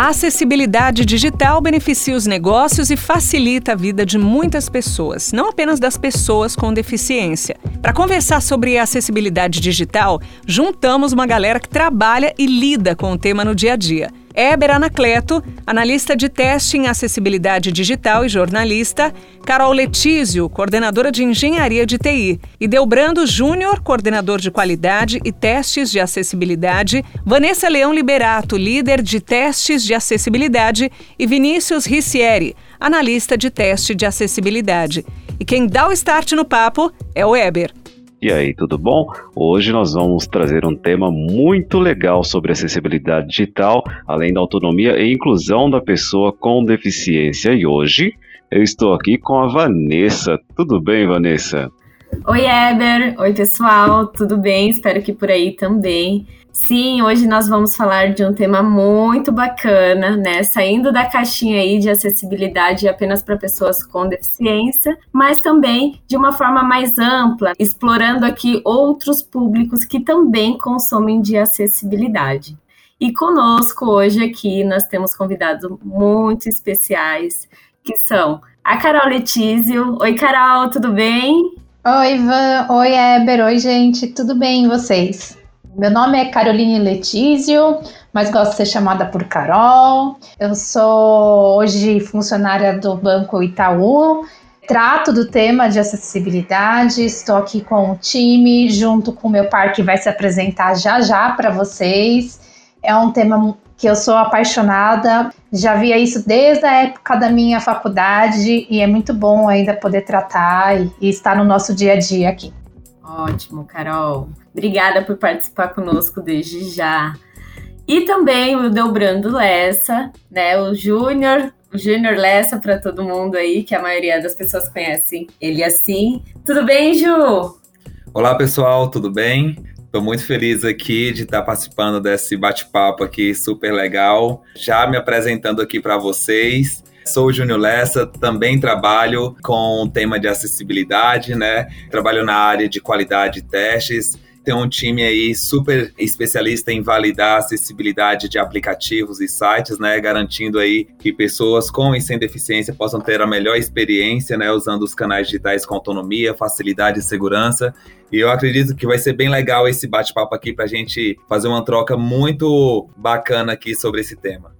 A acessibilidade digital beneficia os negócios e facilita a vida de muitas pessoas, não apenas das pessoas com deficiência. Para conversar sobre a acessibilidade digital, juntamos uma galera que trabalha e lida com o tema no dia a dia. Eber Anacleto, analista de teste em acessibilidade digital e jornalista, Carol Letizio, coordenadora de engenharia de TI, e Delbrando Júnior, coordenador de qualidade e testes de acessibilidade, Vanessa Leão Liberato, líder de testes de acessibilidade, e Vinícius Riccieri, analista de teste de acessibilidade. E quem dá o start no papo é o Eber. E aí, tudo bom? Hoje nós vamos trazer um tema muito legal sobre acessibilidade digital, além da autonomia e inclusão da pessoa com deficiência. E hoje eu estou aqui com a Vanessa. Tudo bem, Vanessa? Oi, Eber. Oi, pessoal. Tudo bem? Espero que por aí também. Sim, hoje nós vamos falar de um tema muito bacana, né? Saindo da caixinha aí de acessibilidade apenas para pessoas com deficiência, mas também de uma forma mais ampla, explorando aqui outros públicos que também consomem de acessibilidade. E conosco hoje aqui nós temos convidados muito especiais, que são a Carol Letizio. Oi, Carol, tudo bem? Oi, Ivan. Oi, Eber. Oi, gente. Tudo bem e vocês? Meu nome é Caroline Letizio, mas gosto de ser chamada por Carol. Eu sou hoje funcionária do Banco Itaú, trato do tema de acessibilidade, estou aqui com o time, junto com o meu par que vai se apresentar já para vocês. É um tema que eu sou apaixonada, já via isso desde a época da minha faculdade e é muito bom ainda poder tratar e estar no nosso dia a dia aqui. Ótimo, Carol. Obrigada por participar conosco desde já. E também o Delbrando Lessa, né? O Júnior Lessa para todo mundo aí, que a maioria das pessoas conhece ele assim. Tudo bem, Ju? Olá, pessoal, tudo bem? Estou muito feliz aqui de estar participando desse bate-papo aqui super legal. Já me apresentando aqui para vocês. Sou o Júnior Lessa, também trabalho com o tema de acessibilidade, né? Trabalho na área de qualidade e testes. Tem um time aí super especialista em validar a acessibilidade de aplicativos e sites, né? Garantindo aí que pessoas com e sem deficiência possam ter a melhor experiência, né? Usando os canais digitais com autonomia, facilidade e segurança. E eu acredito que vai ser bem legal esse bate-papo aqui para a gente fazer uma troca muito bacana aqui sobre esse tema.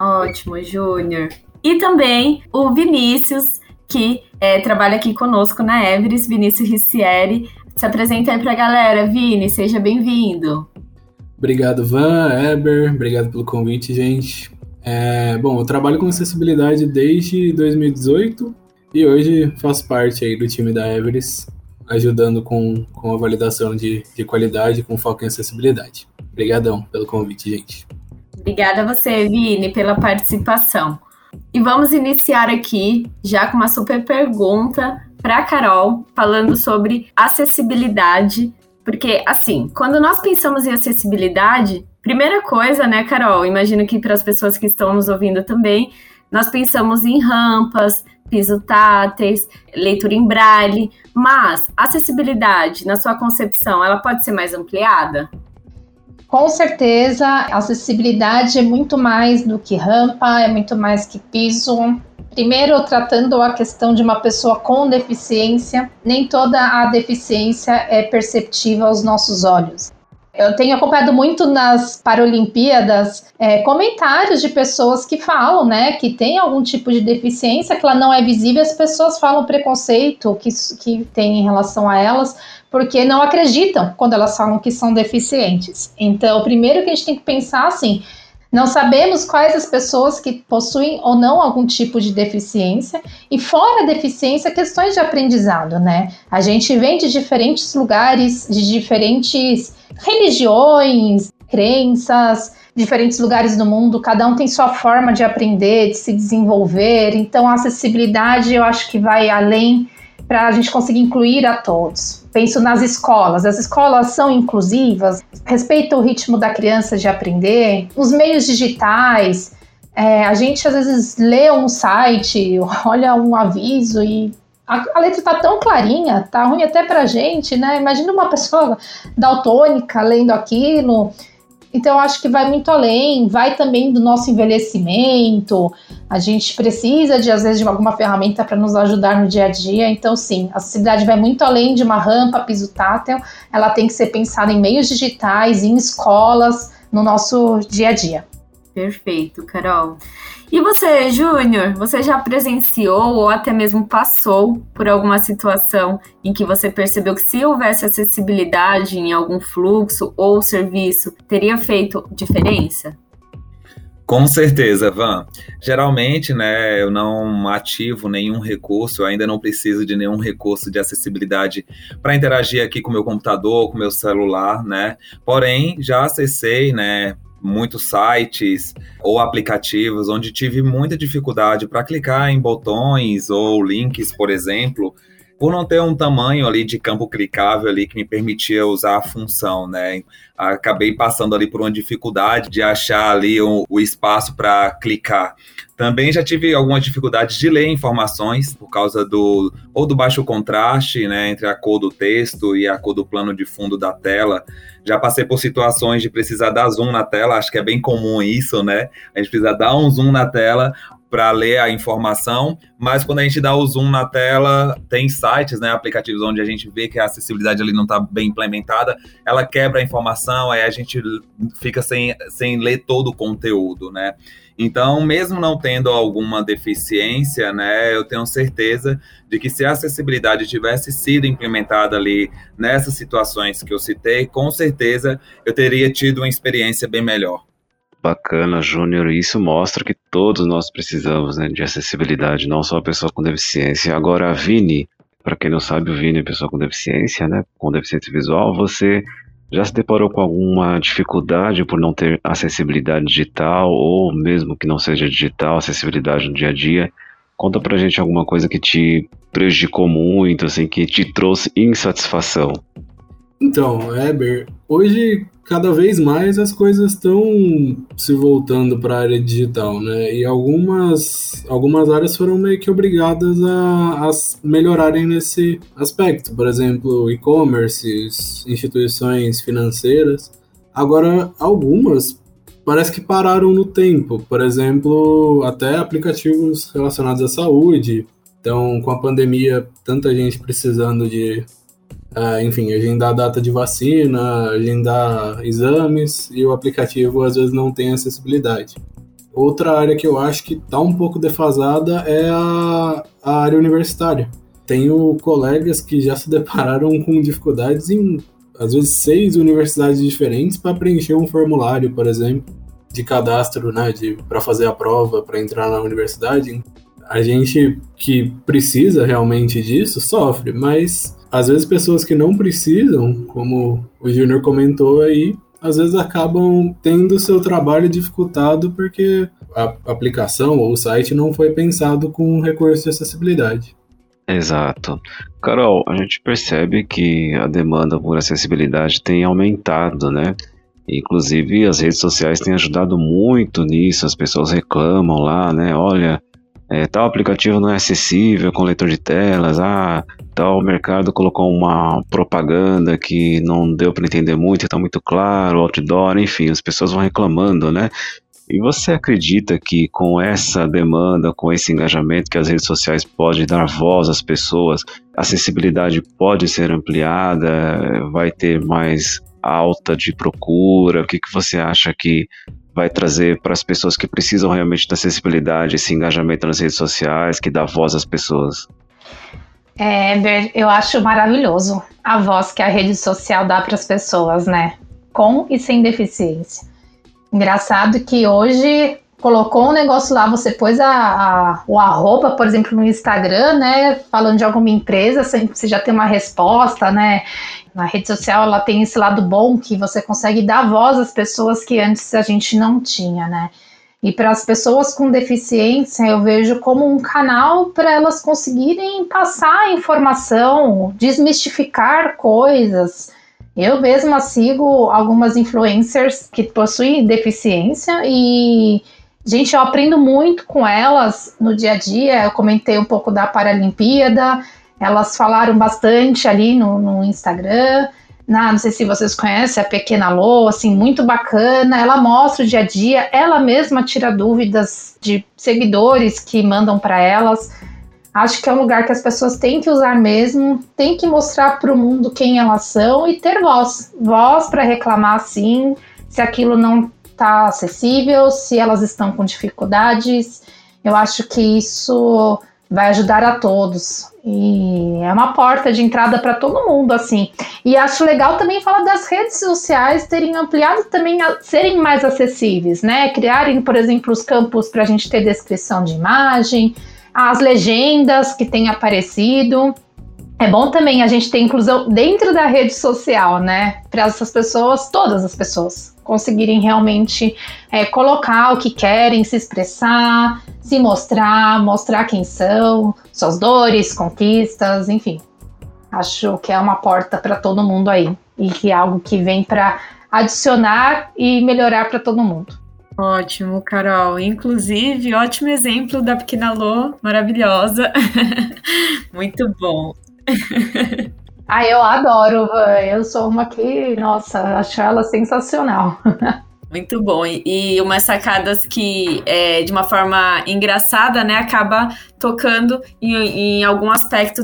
Ótimo, Júnior. E também o Vinícius, que trabalha aqui conosco na Everest, Vinícius Riccieri. Se apresenta aí para a galera, Vini, seja bem-vindo. Obrigado, Van, Eber, obrigado pelo convite, gente. Bom, eu trabalho com acessibilidade desde 2018 e hoje faço parte aí do time da Everest, ajudando com a validação de qualidade com foco em acessibilidade. Obrigadão pelo convite, gente. Obrigada a você, Vini, pela participação. E vamos iniciar aqui já com uma super pergunta para a Carol, falando sobre acessibilidade, porque assim, quando nós pensamos em acessibilidade, primeira coisa, né, Carol, imagino que para as pessoas que estão nos ouvindo também, nós pensamos em rampas, piso táteis, leitura em braille, mas acessibilidade, na sua concepção, ela pode ser mais ampliada? Com certeza, a acessibilidade é muito mais do que rampa, é muito mais que piso. Primeiro, tratando a questão de uma pessoa com deficiência, nem toda a deficiência é perceptível aos nossos olhos. Eu tenho acompanhado muito nas Paralimpíadas comentários de pessoas que falam, né, que tem algum tipo de deficiência, que ela não é visível, as pessoas falam preconceito que tem em relação a elas, porque não acreditam quando elas falam que são deficientes. Então, primeiro que a gente tem que pensar assim, não sabemos quais as pessoas que possuem ou não algum tipo de deficiência, e fora a deficiência, questões de aprendizado, né? A gente vem de diferentes lugares, de diferentes religiões, crenças, diferentes lugares do mundo, cada um tem sua forma de aprender, de se desenvolver, então a acessibilidade eu acho que vai além para a gente conseguir incluir a todos. Penso nas escolas. As escolas são inclusivas, respeitam o ritmo da criança de aprender, os meios digitais. A gente, às vezes, lê um site, olha um aviso e a letra está tão clarinha, tá ruim até para a gente, né? Imagina uma pessoa daltônica lendo aquilo. Então, acho que vai muito além, vai também do nosso envelhecimento. A gente precisa, de às vezes, de alguma ferramenta para nos ajudar no dia a dia. Então, sim, a acessibilidade vai muito além de uma rampa, piso tátil. Ela tem que ser pensada em meios digitais, em escolas, no nosso dia a dia. Perfeito, Carol. E você, Júnior, você já presenciou ou até mesmo passou por alguma situação em que você percebeu que se houvesse acessibilidade em algum fluxo ou serviço, teria feito diferença? Com certeza, Van. Geralmente, né, eu não ativo nenhum recurso, eu ainda não preciso de nenhum recurso de acessibilidade para interagir aqui com o meu computador, com o meu celular, né? Porém, já acessei, né, muitos sites ou aplicativos onde tive muita dificuldade para clicar em botões ou links, por exemplo, por não ter um tamanho ali de campo clicável ali que me permitia usar a função, né? Acabei passando ali por uma dificuldade de achar ali o espaço para clicar. Também já tive algumas dificuldades de ler informações por causa do baixo contraste, né, entre a cor do texto e a cor do plano de fundo da tela. Já passei por situações de precisar dar zoom na tela, acho que é bem comum isso, né? A gente precisa dar um zoom na tela para ler a informação, mas quando a gente dá o zoom na tela, tem sites, né, aplicativos onde a gente vê que a acessibilidade ali não está bem implementada, ela quebra a informação, aí a gente fica sem ler todo o conteúdo, né? Então, mesmo não tendo alguma deficiência, né, eu tenho certeza de que se a acessibilidade tivesse sido implementada ali nessas situações que eu citei, com certeza eu teria tido uma experiência bem melhor. Bacana, Júnior, isso mostra que todos nós precisamos, né, de acessibilidade, não só a pessoa com deficiência. Agora, Vini, para quem não sabe, o Vini é pessoa com deficiência, né, com deficiência visual. Você já se deparou com alguma dificuldade por não ter acessibilidade digital, ou mesmo que não seja digital, acessibilidade no dia a dia? Conta pra gente alguma coisa que te prejudicou muito, assim, que te trouxe insatisfação. Então, Eber, hoje cada vez mais as coisas estão se voltando para a área digital, né? E algumas áreas foram meio que obrigadas a melhorarem nesse aspecto. Por exemplo, e-commerce, instituições financeiras. Agora, algumas parece que pararam no tempo. Por exemplo, até aplicativos relacionados à saúde. Então, com a pandemia, tanta gente precisando de... Enfim, agendar data de vacina, agendar exames, e o aplicativo às vezes não tem acessibilidade. Outra área que eu acho que está um pouco defasada é a área universitária. Tenho colegas que já se depararam com dificuldades em, às vezes, 6 universidades diferentes para preencher um formulário, por exemplo, de cadastro, né, para fazer a prova, para entrar na universidade. A gente que precisa realmente disso sofre, mas... às vezes pessoas que não precisam, como o Júnior comentou aí, às vezes acabam tendo o seu trabalho dificultado porque a aplicação ou o site não foi pensado com recurso de acessibilidade. Exato. Carol, a gente percebe que a demanda por acessibilidade tem aumentado, né? Inclusive as redes sociais têm ajudado muito nisso, as pessoas reclamam lá, né? Olha... tal aplicativo não é acessível com leitor de telas, tal mercado colocou uma propaganda que não deu para entender muito, está muito claro, outdoor, enfim, as pessoas vão reclamando, né? E você acredita que com essa demanda, com esse engajamento que as redes sociais podem dar voz às pessoas, a acessibilidade pode ser ampliada, vai ter mais alta de procura? O que você acha que vai trazer para as pessoas que precisam realmente da acessibilidade, esse engajamento nas redes sociais, que dá voz às pessoas? Eber, eu acho maravilhoso a voz que a rede social dá para as pessoas, né? Com e sem deficiência. Engraçado que hoje colocou um negócio lá, você pôs o arroba, por exemplo, no Instagram, né? Falando de alguma empresa, você já tem uma resposta, né? Na rede social ela tem esse lado bom que você consegue dar voz às pessoas que antes a gente não tinha, né? E para as pessoas com deficiência eu vejo como um canal para elas conseguirem passar informação, desmistificar coisas. Eu mesma sigo algumas influencers que possuem deficiência e, gente, eu aprendo muito com elas no dia a dia. Eu comentei um pouco da Paralimpíada. Elas falaram bastante ali no Instagram, Não sei se vocês conhecem a Pequena Lo, assim, muito bacana. Ela mostra o dia a dia, ela mesma tira dúvidas de seguidores que mandam para elas. Acho que é um lugar que as pessoas têm que usar mesmo, têm que mostrar para o mundo quem elas são e ter voz. Voz para reclamar, sim, se aquilo não está acessível, se elas estão com dificuldades. Eu acho que isso vai ajudar a todos. E é uma porta de entrada para todo mundo, assim. E acho legal também falar das redes sociais terem ampliado também, serem mais acessíveis, né? Criarem, por exemplo, os campos para a gente ter descrição de imagem, as legendas que têm aparecido. É bom também a gente ter inclusão dentro da rede social, né? Para essas pessoas, todas as pessoas, conseguirem realmente colocar o que querem, se expressar, se mostrar, mostrar quem são, suas dores, conquistas, enfim. Acho que é uma porta para todo mundo aí e que é algo que vem para adicionar e melhorar para todo mundo. Ótimo, Carol. Inclusive, ótimo exemplo da Pequena Lo, maravilhosa. Muito bom. Ah, eu adoro, eu sou uma que, nossa, acho ela sensacional. Muito bom, e umas sacadas que, de uma forma engraçada, né, acaba tocando em algum aspecto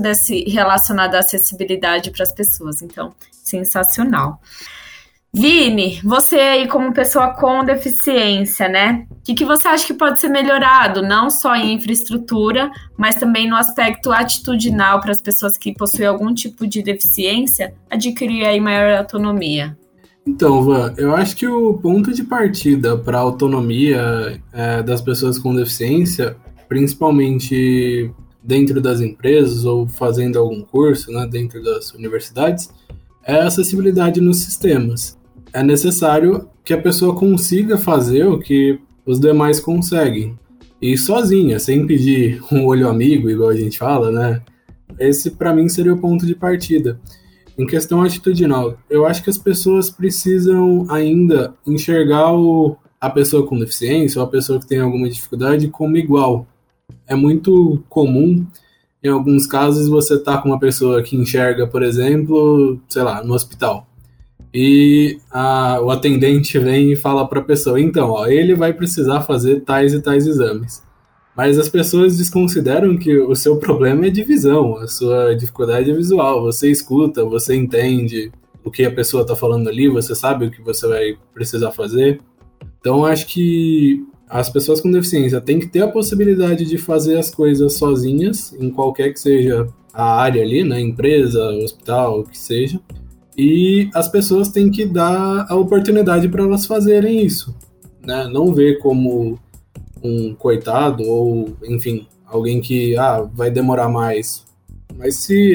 relacionado à acessibilidade para as pessoas, então, sensacional. Vini, você aí como pessoa com deficiência, né? O que você acha que pode ser melhorado, não só em infraestrutura, mas também no aspecto atitudinal para as pessoas que possuem algum tipo de deficiência adquirir aí maior autonomia? Então, Van, eu acho que o ponto de partida para a autonomia das pessoas com deficiência, principalmente dentro das empresas ou fazendo algum curso, né, dentro das universidades, é a acessibilidade nos sistemas. É necessário que a pessoa consiga fazer o que os demais conseguem. E sozinha, sem pedir um olho amigo, igual a gente fala, né? Esse, para mim, seria o ponto de partida. Em questão atitudinal, eu acho que as pessoas precisam ainda enxergar a pessoa com deficiência ou a pessoa que tem alguma dificuldade como igual. É muito comum, em alguns casos, você tá com uma pessoa que enxerga, por exemplo, sei lá, no hospital. E o atendente vem e fala para a pessoa, então, ó, ele vai precisar fazer tais e tais exames. Mas as pessoas desconsideram que o seu problema é de visão, a sua dificuldade é visual. Você escuta, você entende o que a pessoa está falando ali, você sabe o que você vai precisar fazer. Então, acho que as pessoas com deficiência têm que ter a possibilidade de fazer as coisas sozinhas, em qualquer que seja a área ali, né, empresa, hospital, o que seja. E as pessoas têm que dar a oportunidade para elas fazerem isso, né? Não ver como um coitado ou, enfim, alguém que vai demorar mais. Mas se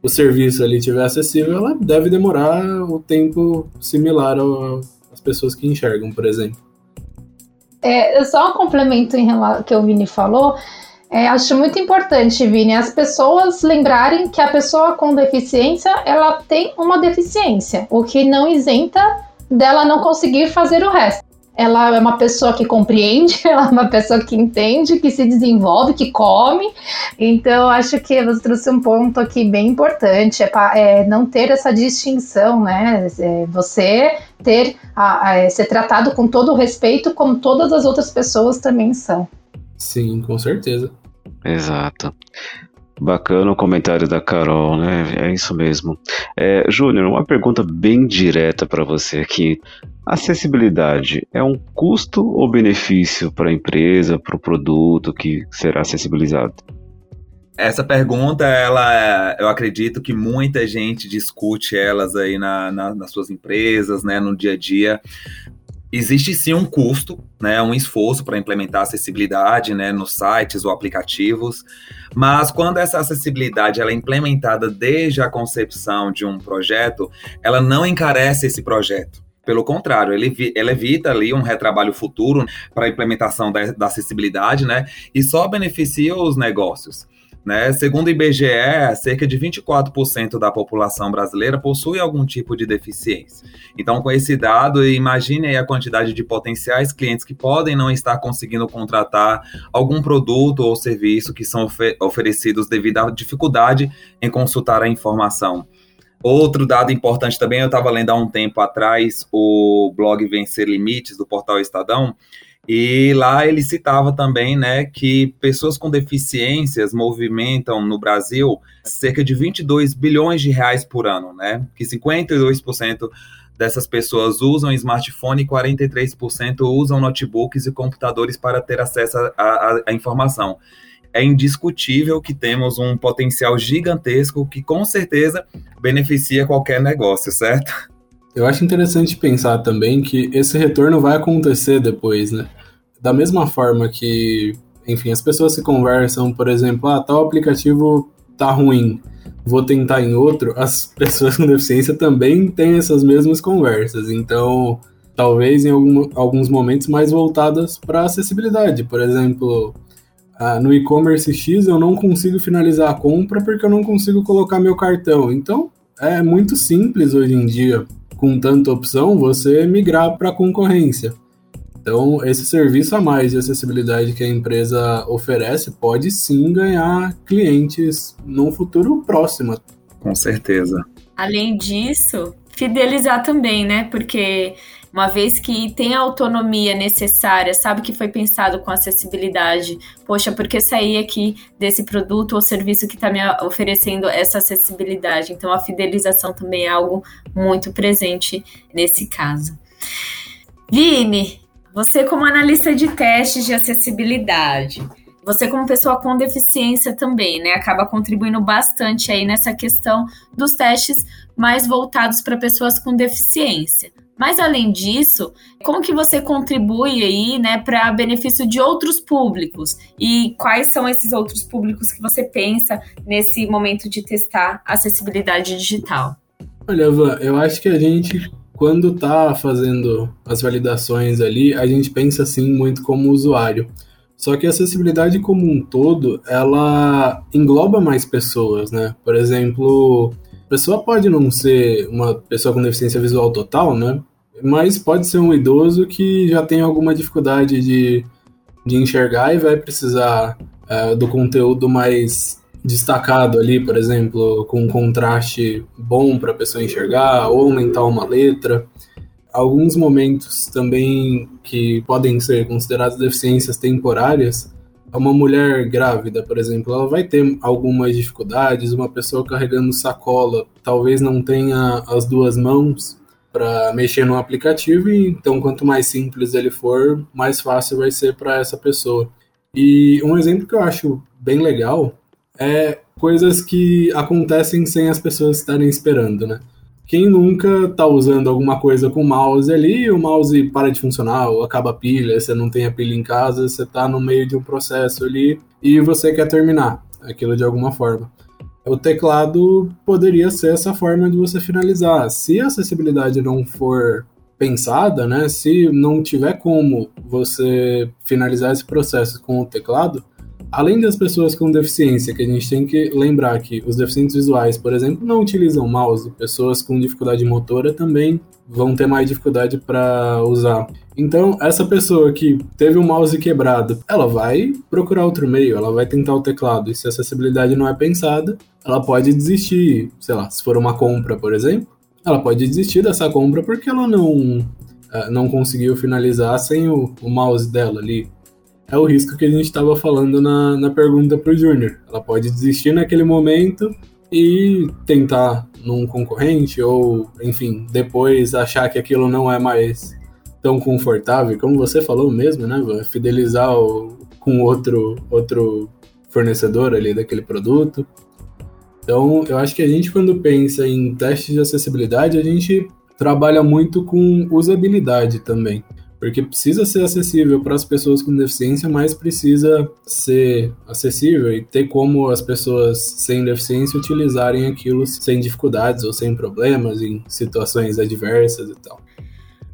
o serviço ali estiver acessível, ela deve demorar o tempo similar às pessoas que enxergam, por exemplo. Só um complemento em relação ao que o Vini falou. Acho muito importante, Vini, as pessoas lembrarem que a pessoa com deficiência, ela tem uma deficiência, o que não isenta dela não conseguir fazer o resto. Ela é uma pessoa que compreende, ela é uma pessoa que entende, que se desenvolve, que come. Então, acho que você trouxe um ponto aqui bem importante, não ter essa distinção, né? Você ter ser tratado com todo o respeito, como todas as outras pessoas também são. Sim, com certeza. Exato. Bacana o comentário da Carol, né? É isso mesmo. Júnior, uma pergunta bem direta para você aqui. Acessibilidade é um custo ou benefício para a empresa, para o produto que será acessibilizado? Essa pergunta, eu acredito que muita gente discute elas aí nas suas empresas, né, no dia a dia. Existe sim um custo, né, um esforço para implementar acessibilidade, né, nos sites ou aplicativos, mas quando essa acessibilidade ela é implementada desde a concepção de um projeto, ela não encarece esse projeto. Pelo contrário, ela evita ali um retrabalho futuro para a implementação da acessibilidade, né, e só beneficia os negócios. Né? Segundo o IBGE, cerca de 24% da população brasileira possui algum tipo de deficiência. Então, com esse dado, imagine aí a quantidade de potenciais clientes que podem não estar conseguindo contratar algum produto ou serviço que são oferecidos devido à dificuldade em consultar a informação. Outro dado importante também, eu estava lendo há um tempo atrás o blog Vencer Limites, do portal Estadão, e lá ele citava também, né, que pessoas com deficiências movimentam no Brasil cerca de 22 bilhões de reais por ano, né, que 52% dessas pessoas usam smartphone e 43% usam notebooks e computadores para ter acesso à informação. É indiscutível que temos um potencial gigantesco que, com certeza, beneficia qualquer negócio, certo? Eu acho interessante pensar também que esse retorno vai acontecer depois, né? Da mesma forma que, enfim, as pessoas se conversam, por exemplo, tal aplicativo tá ruim, vou tentar em outro, as pessoas com deficiência também têm essas mesmas conversas. Então, talvez em alguns momentos mais voltadas para acessibilidade, por exemplo... no e-commerce X eu não consigo finalizar a compra porque eu não consigo colocar meu cartão. Então, é muito simples hoje em dia, com tanta opção, você migrar para a concorrência. Então, esse serviço a mais de acessibilidade que a empresa oferece pode sim ganhar clientes num futuro próximo. Com certeza. Além disso, fidelizar também, né? Porque... uma vez que tem a autonomia necessária, sabe que foi pensado com acessibilidade. Poxa, por que sair aqui desse produto ou serviço que está me oferecendo essa acessibilidade? Então, a fidelização também é algo muito presente nesse caso. Vini, você como analista de testes de acessibilidade, você como pessoa com deficiência também, né, acaba contribuindo bastante aí nessa questão dos testes mais voltados para pessoas com deficiência. Mas, além disso, como que você contribui aí, né, para benefício de outros públicos? E quais são esses outros públicos que você pensa nesse momento de testar acessibilidade digital? Olha, Van, eu acho que a gente, quando está fazendo as validações ali, a gente pensa, assim, muito como usuário. Só que a acessibilidade como um todo, ela engloba mais pessoas, né? Por exemplo... a pessoa pode não ser uma pessoa com deficiência visual total, né? Mas pode ser um idoso que já tem alguma dificuldade de enxergar e vai precisar do conteúdo mais destacado ali, por exemplo, com um contraste bom para a pessoa enxergar ou aumentar uma letra. Alguns momentos também que podem ser considerados deficiências temporárias. Uma mulher grávida, por exemplo, ela vai ter algumas dificuldades, uma pessoa carregando sacola talvez não tenha as duas mãos para mexer no aplicativo, então quanto mais simples ele for, mais fácil vai ser para essa pessoa. E um exemplo que eu acho bem legal é coisas que acontecem sem as pessoas estarem esperando, né? Quem nunca tá usando alguma coisa com o mouse ali, o mouse para de funcionar, ou acaba a pilha, você não tem a pilha em casa, você tá no meio de um processo ali e você quer terminar aquilo de alguma forma. O teclado poderia ser essa forma de você finalizar. Se a acessibilidade não for pensada, né, se não tiver como você finalizar esse processo com o teclado, além das pessoas com deficiência, que a gente tem que lembrar que os deficientes visuais, por exemplo, não utilizam mouse, pessoas com dificuldade motora também vão ter mais dificuldade para usar. Então, essa pessoa que teve o mouse quebrado, ela vai procurar outro meio, ela vai tentar o teclado, e se a acessibilidade não é pensada, ela pode desistir, sei lá, se for uma compra, por exemplo, ela pode desistir dessa compra porque ela não conseguiu finalizar sem o mouse dela ali. É o risco que a gente estava falando na pergunta para o Júnior. Ela pode desistir naquele momento e tentar num concorrente ou, enfim, depois achar que aquilo não é mais tão confortável, como você falou mesmo, né? Fidelizar com outro fornecedor ali daquele produto. Então, eu acho que a gente, quando pensa em testes de acessibilidade, a gente trabalha muito com usabilidade também. Porque precisa ser acessível para as pessoas com deficiência, mas precisa ser acessível e ter como as pessoas sem deficiência utilizarem aquilo sem dificuldades ou sem problemas, em situações adversas e tal.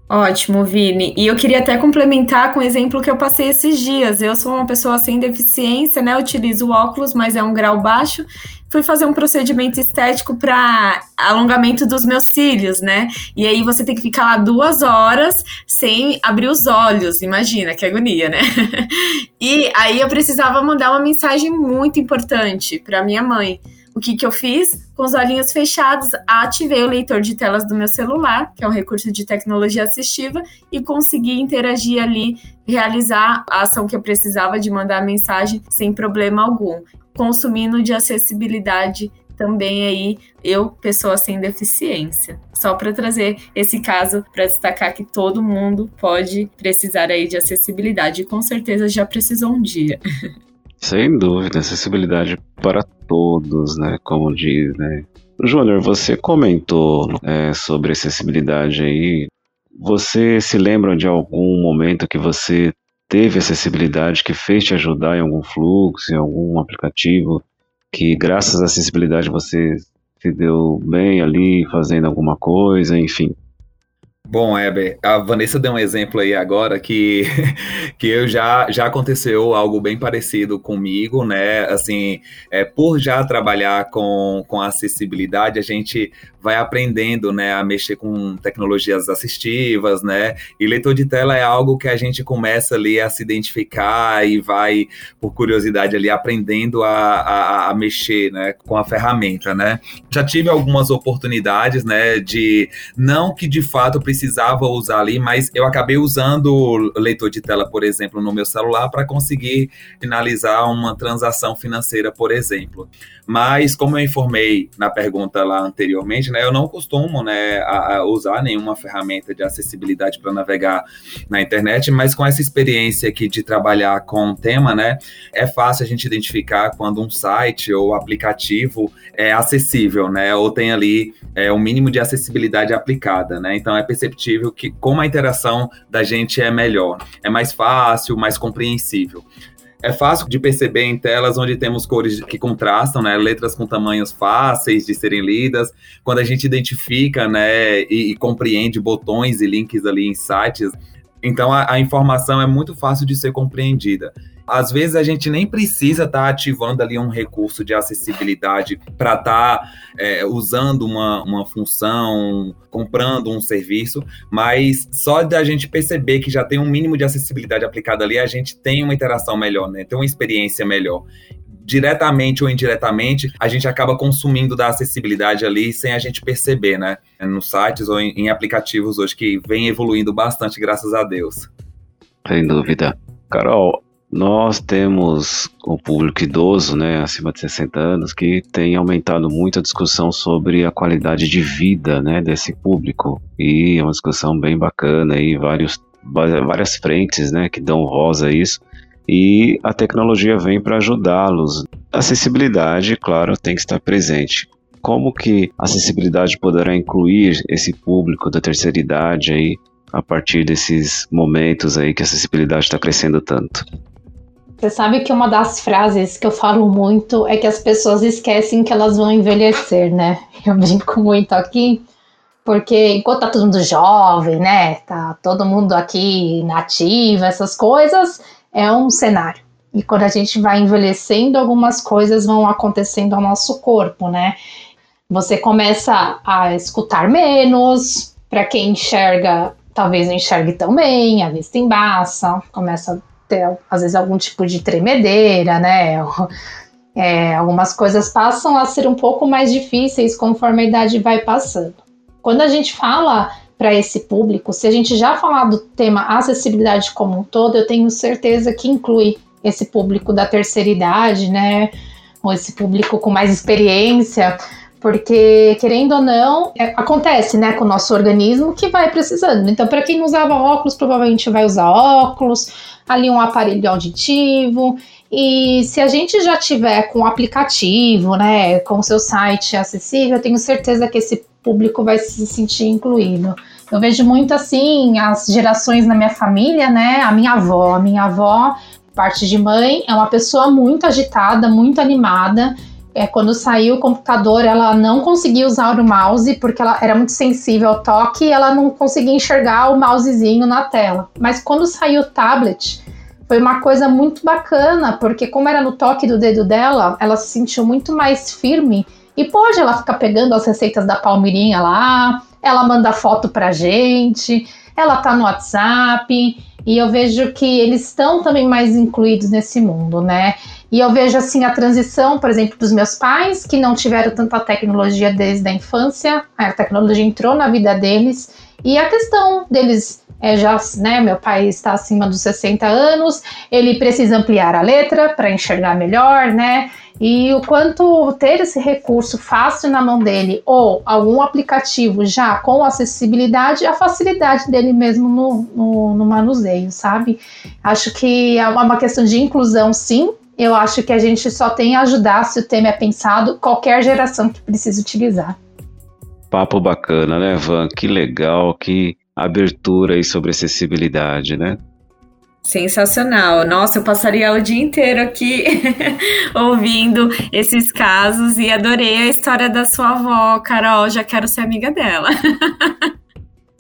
Ótimo, Vini. E eu queria até complementar com o exemplo que eu passei esses dias. Eu sou uma pessoa sem deficiência, né? Utilizo óculos, mas é um grau baixo. Fui fazer um procedimento estético para alongamento dos meus cílios, né? E aí você tem que ficar lá 2 horas sem abrir os olhos. Imagina, que agonia, né? E aí eu precisava mandar uma mensagem muito importante para minha mãe. O que eu fiz? Com os olhinhos fechados, ativei o leitor de telas do meu celular, que é um recurso de tecnologia assistiva, e consegui interagir ali, realizar a ação que eu precisava de mandar a mensagem sem problema algum. Consumindo de acessibilidade também aí, eu, pessoa sem deficiência. Só para trazer esse caso, para destacar que todo mundo pode precisar aí de acessibilidade, e com certeza já precisou um dia. Sem dúvida, acessibilidade para todos, né? Como diz, né? Júnior, você comentou sobre acessibilidade aí. Você se lembra de algum momento que você teve acessibilidade que fez te ajudar em algum fluxo, em algum aplicativo, que graças à acessibilidade você se deu bem ali, fazendo alguma coisa, enfim? Bom, Eber, a Vanessa deu um exemplo aí agora que eu já aconteceu algo bem parecido comigo, né? Assim, por já trabalhar com acessibilidade, a gente vai aprendendo, né, a mexer com tecnologias assistivas, né? E leitor de tela é algo que a gente começa ali a se identificar e vai, por curiosidade, ali aprendendo a mexer, né, com a ferramenta, né? Já tive algumas oportunidades, né, de não que de fato precisava usar ali, mas eu acabei usando o leitor de tela, por exemplo, no meu celular para conseguir finalizar uma transação financeira, por exemplo. Mas, como eu informei na pergunta lá anteriormente, né, eu não costumo, né, a usar nenhuma ferramenta de acessibilidade para navegar na internet, mas com essa experiência aqui de trabalhar com o tema, né, é fácil a gente identificar quando um site ou aplicativo é acessível, né, ou tem ali o mínimo de acessibilidade aplicada, né? Então, é perceptível que como a interação da gente é melhor, é mais fácil, mais compreensível. É fácil de perceber em telas onde temos cores que contrastam, né? Letras com tamanhos fáceis de serem lidas. Quando a gente identifica, né, e compreende botões e links ali em sites, então a informação é muito fácil de ser compreendida. Às vezes a gente nem precisa estar ativando ali um recurso de acessibilidade para estar usando uma função, comprando um serviço, mas só da gente perceber que já tem um mínimo de acessibilidade aplicada ali, a gente tem uma interação melhor, né? Tem uma experiência melhor. Diretamente ou indiretamente, a gente acaba consumindo da acessibilidade ali sem a gente perceber, né? Nos sites ou em aplicativos hoje que vem evoluindo bastante, graças a Deus. Sem dúvida. Carol, nós temos o público idoso, né, acima de 60 anos, que tem aumentado muito a discussão sobre a qualidade de vida, né, desse público. E é uma discussão bem bacana, e várias frentes, né, que dão voz a isso. E a tecnologia vem para ajudá-los. Acessibilidade, claro, tem que estar presente. Como que a acessibilidade poderá incluir esse público da terceira idade aí, a partir desses momentos aí que a acessibilidade está crescendo tanto? Você sabe que uma das frases que eu falo muito é que as pessoas esquecem que elas vão envelhecer, né? Eu brinco muito aqui, porque enquanto tá todo mundo jovem, né? Tá todo mundo aqui nativo, essas coisas, é um cenário. E quando a gente vai envelhecendo, algumas coisas vão acontecendo ao nosso corpo, né? Você começa a escutar menos, para quem enxerga, talvez não enxergue tão bem, a vista embaça, começa a ter, às vezes, algum tipo de tremedeira, né? Algumas coisas passam a ser um pouco mais difíceis conforme a idade vai passando. Quando a gente fala para esse público, se a gente já falar do tema acessibilidade como um todo, eu tenho certeza que inclui esse público da terceira idade, né? Ou esse público com mais experiência, porque, querendo ou não, acontece, né, com o nosso organismo que vai precisando. Então, para quem não usava óculos, provavelmente vai usar óculos, ali um aparelho auditivo. E se a gente já tiver com o aplicativo, né, com o seu site acessível, eu tenho certeza que esse público vai se sentir incluído. Eu vejo muito, assim, as gerações na minha família, né, a minha avó, parte de mãe, é uma pessoa muito agitada, muito animada. Quando saiu o computador, ela não conseguia usar o mouse, porque ela era muito sensível ao toque e ela não conseguia enxergar o mousezinho na tela. Mas quando saiu o tablet, foi uma coisa muito bacana, porque como era no toque do dedo dela, ela se sentiu muito mais firme. E pode ela ficar pegando as receitas da Palmirinha lá, ela manda foto pra gente, ela tá no WhatsApp, e eu vejo que eles estão também mais incluídos nesse mundo, né? E eu vejo assim a transição, por exemplo, dos meus pais, que não tiveram tanta tecnologia desde a infância, a tecnologia entrou na vida deles, e a questão deles é já, né, meu pai está acima dos 60 anos, ele precisa ampliar a letra para enxergar melhor, né? E o quanto ter esse recurso fácil na mão dele ou algum aplicativo já com acessibilidade, a facilidade dele mesmo no manuseio, sabe? Acho que é uma questão de inclusão, sim. Eu acho que a gente só tem a ajudar, se o tema é pensado, qualquer geração que precise utilizar. Papo bacana, né, Van? Que legal, que abertura aí sobre acessibilidade, né? Sensacional, nossa, eu passaria o dia inteiro aqui ouvindo esses casos e adorei a história da sua avó, Carol, já quero ser amiga dela.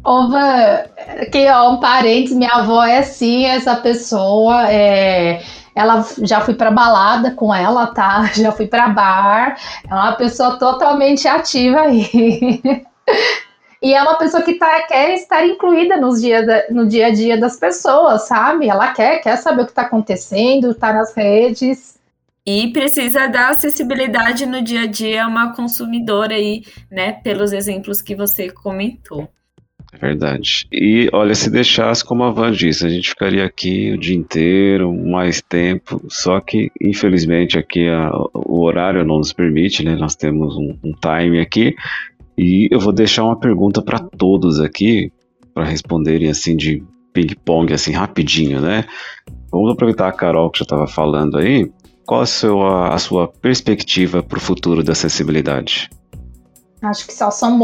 Ova, aqui ó, um parênteses, minha avó é sim essa pessoa, ela já fui pra balada com ela, tá? Já fui pra bar, é uma pessoa totalmente ativa aí. E é uma pessoa que quer estar incluída no dia a dia das pessoas, sabe? Ela quer saber o que está acontecendo, está nas redes. E precisa dar acessibilidade no dia a dia a uma consumidora aí, né? Pelos exemplos que você comentou. É verdade. E, olha, se deixasse, como a Van disse, a gente ficaria aqui o dia inteiro, mais tempo, só que, infelizmente, aqui o horário não nos permite, né? Nós temos um time aqui. E eu vou deixar uma pergunta para todos aqui, para responderem assim de ping-pong, assim rapidinho, né? Vamos aproveitar a Carol que já estava falando aí. Qual a sua perspectiva para o futuro da acessibilidade? Acho que só são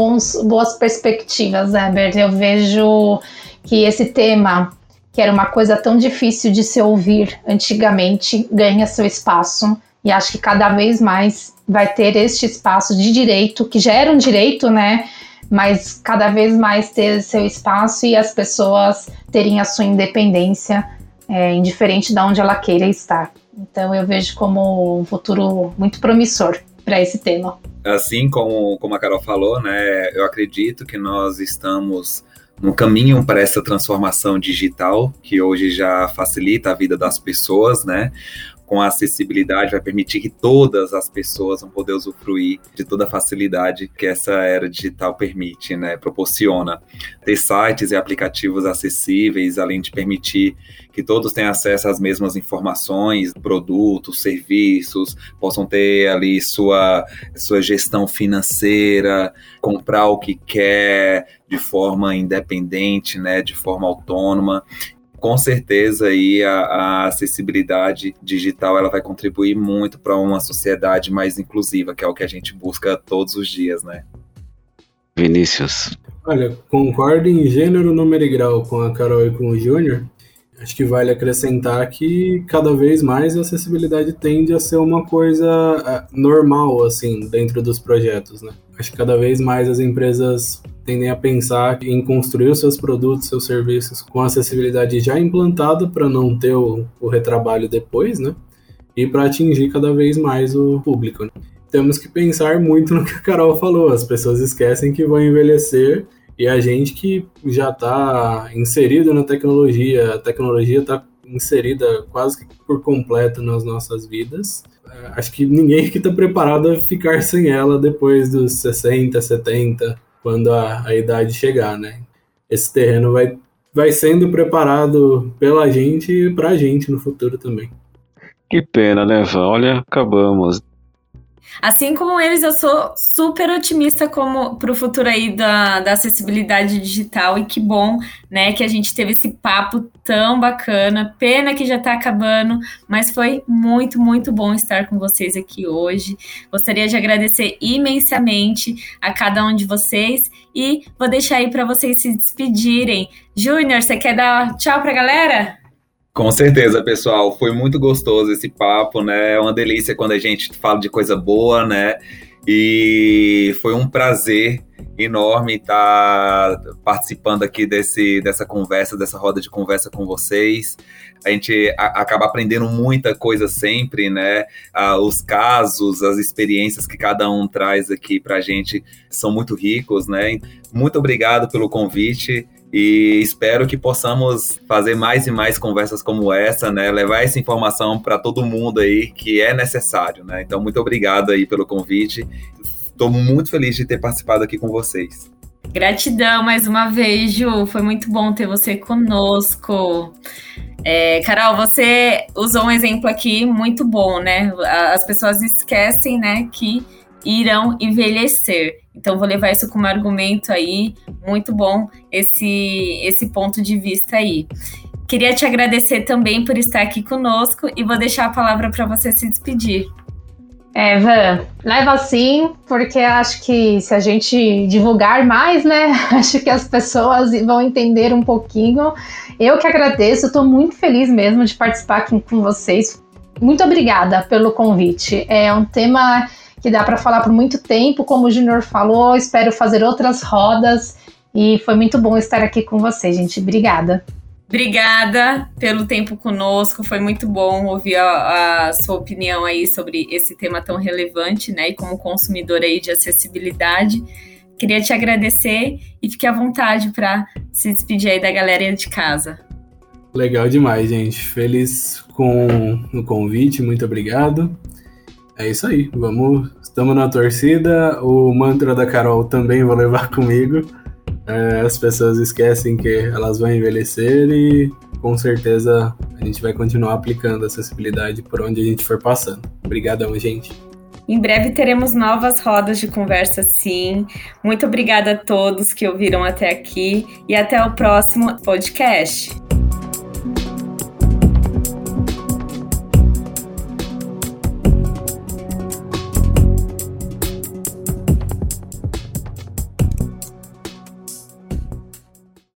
boas perspectivas, Eber. Eu vejo que esse tema, que era uma coisa tão difícil de se ouvir antigamente, ganha seu espaço. E acho que cada vez mais vai ter este espaço de direito, que já era um direito, né? Mas cada vez mais ter seu espaço e as pessoas terem a sua independência, indiferente de onde ela queira estar. Então eu vejo como um futuro muito promissor para esse tema. Assim como a Carol falou, né? Eu acredito que nós estamos no caminho para essa transformação digital, que hoje já facilita a vida das pessoas, né? Com a acessibilidade, vai permitir que todas as pessoas vão poder usufruir de toda a facilidade que essa era digital permite, né, proporciona. Ter sites e aplicativos acessíveis, além de permitir que todos tenham acesso às mesmas informações, produtos, serviços, possam ter ali sua gestão financeira, comprar o que quer de forma independente, né, de forma autônoma. Com certeza aí a acessibilidade digital ela vai contribuir muito para uma sociedade mais inclusiva, que é o que a gente busca todos os dias, né? Vinícius. Olha, concordo em gênero, número e grau com a Carol e com o Júnior. Acho que vale acrescentar que cada vez mais a acessibilidade tende a ser uma coisa normal, assim, dentro dos projetos, né? Acho que cada vez mais as empresas tendem a pensar em construir os seus produtos, seus serviços com acessibilidade já implantada para não ter o retrabalho depois, né? E para atingir cada vez mais o público, né? Temos que pensar muito no que a Carol falou, as pessoas esquecem que vão envelhecer. E a gente que já está inserido na tecnologia, a tecnologia está inserida quase que por completo nas nossas vidas. Acho que ninguém que está preparado a ficar sem ela depois dos 60, 70, quando a idade chegar, né? Esse terreno vai sendo preparado pela gente e para a gente no futuro também. Que pena, né, Van? Olha, acabamos. Assim como eles, eu sou super otimista para o futuro aí da acessibilidade digital e que bom, né, que a gente teve esse papo tão bacana. Pena que já está acabando, mas foi muito, muito bom estar com vocês aqui hoje. Gostaria de agradecer imensamente a cada um de vocês e vou deixar aí para vocês se despedirem. Júnior, você quer dar tchau para a galera? Com certeza, pessoal. Foi muito gostoso esse papo, né? É uma delícia quando a gente fala de coisa boa, né? E foi um prazer enorme estar participando aqui dessa conversa, dessa roda de conversa com vocês. A gente acaba aprendendo muita coisa sempre, né? Os casos, as experiências que cada um traz aqui pra gente são muito ricos, né? Muito obrigado pelo convite. e espero que possamos fazer mais e mais conversas como essa, né? Levar essa informação para todo mundo aí, que é necessário, né? Então, muito obrigado aí pelo convite. Estou muito feliz de ter participado aqui com vocês. Gratidão mais uma vez, Ju. Foi muito bom ter você conosco. Carol, você usou um exemplo aqui muito bom, né? As pessoas esquecem, né, que irão envelhecer. Então, vou levar isso como argumento aí. Muito bom esse ponto de vista aí. Queria te agradecer também por estar aqui conosco e vou deixar a palavra para você se despedir. Van, leva assim, porque acho que se a gente divulgar mais, né, acho que as pessoas vão entender um pouquinho. Eu que agradeço, estou muito feliz mesmo de participar aqui com vocês. Muito obrigada pelo convite. É um tema que dá para falar por muito tempo, como o Júnior falou, espero fazer outras rodas e foi muito bom estar aqui com vocês, gente. Obrigada. Obrigada pelo tempo conosco, foi muito bom ouvir a sua opinião aí sobre esse tema tão relevante, né? E como consumidora aí de acessibilidade, queria te agradecer e fique à vontade para se despedir aí da galera de casa. Legal demais, gente. Feliz com o convite, muito obrigado. É isso aí, estamos na torcida, o mantra da Carol também vou levar comigo. As pessoas esquecem que elas vão envelhecer e, com certeza, a gente vai continuar aplicando a acessibilidade por onde a gente for passando. Obrigadão, gente. Em breve teremos novas rodas de conversa, sim. Muito obrigada a todos que ouviram até aqui e até o próximo podcast.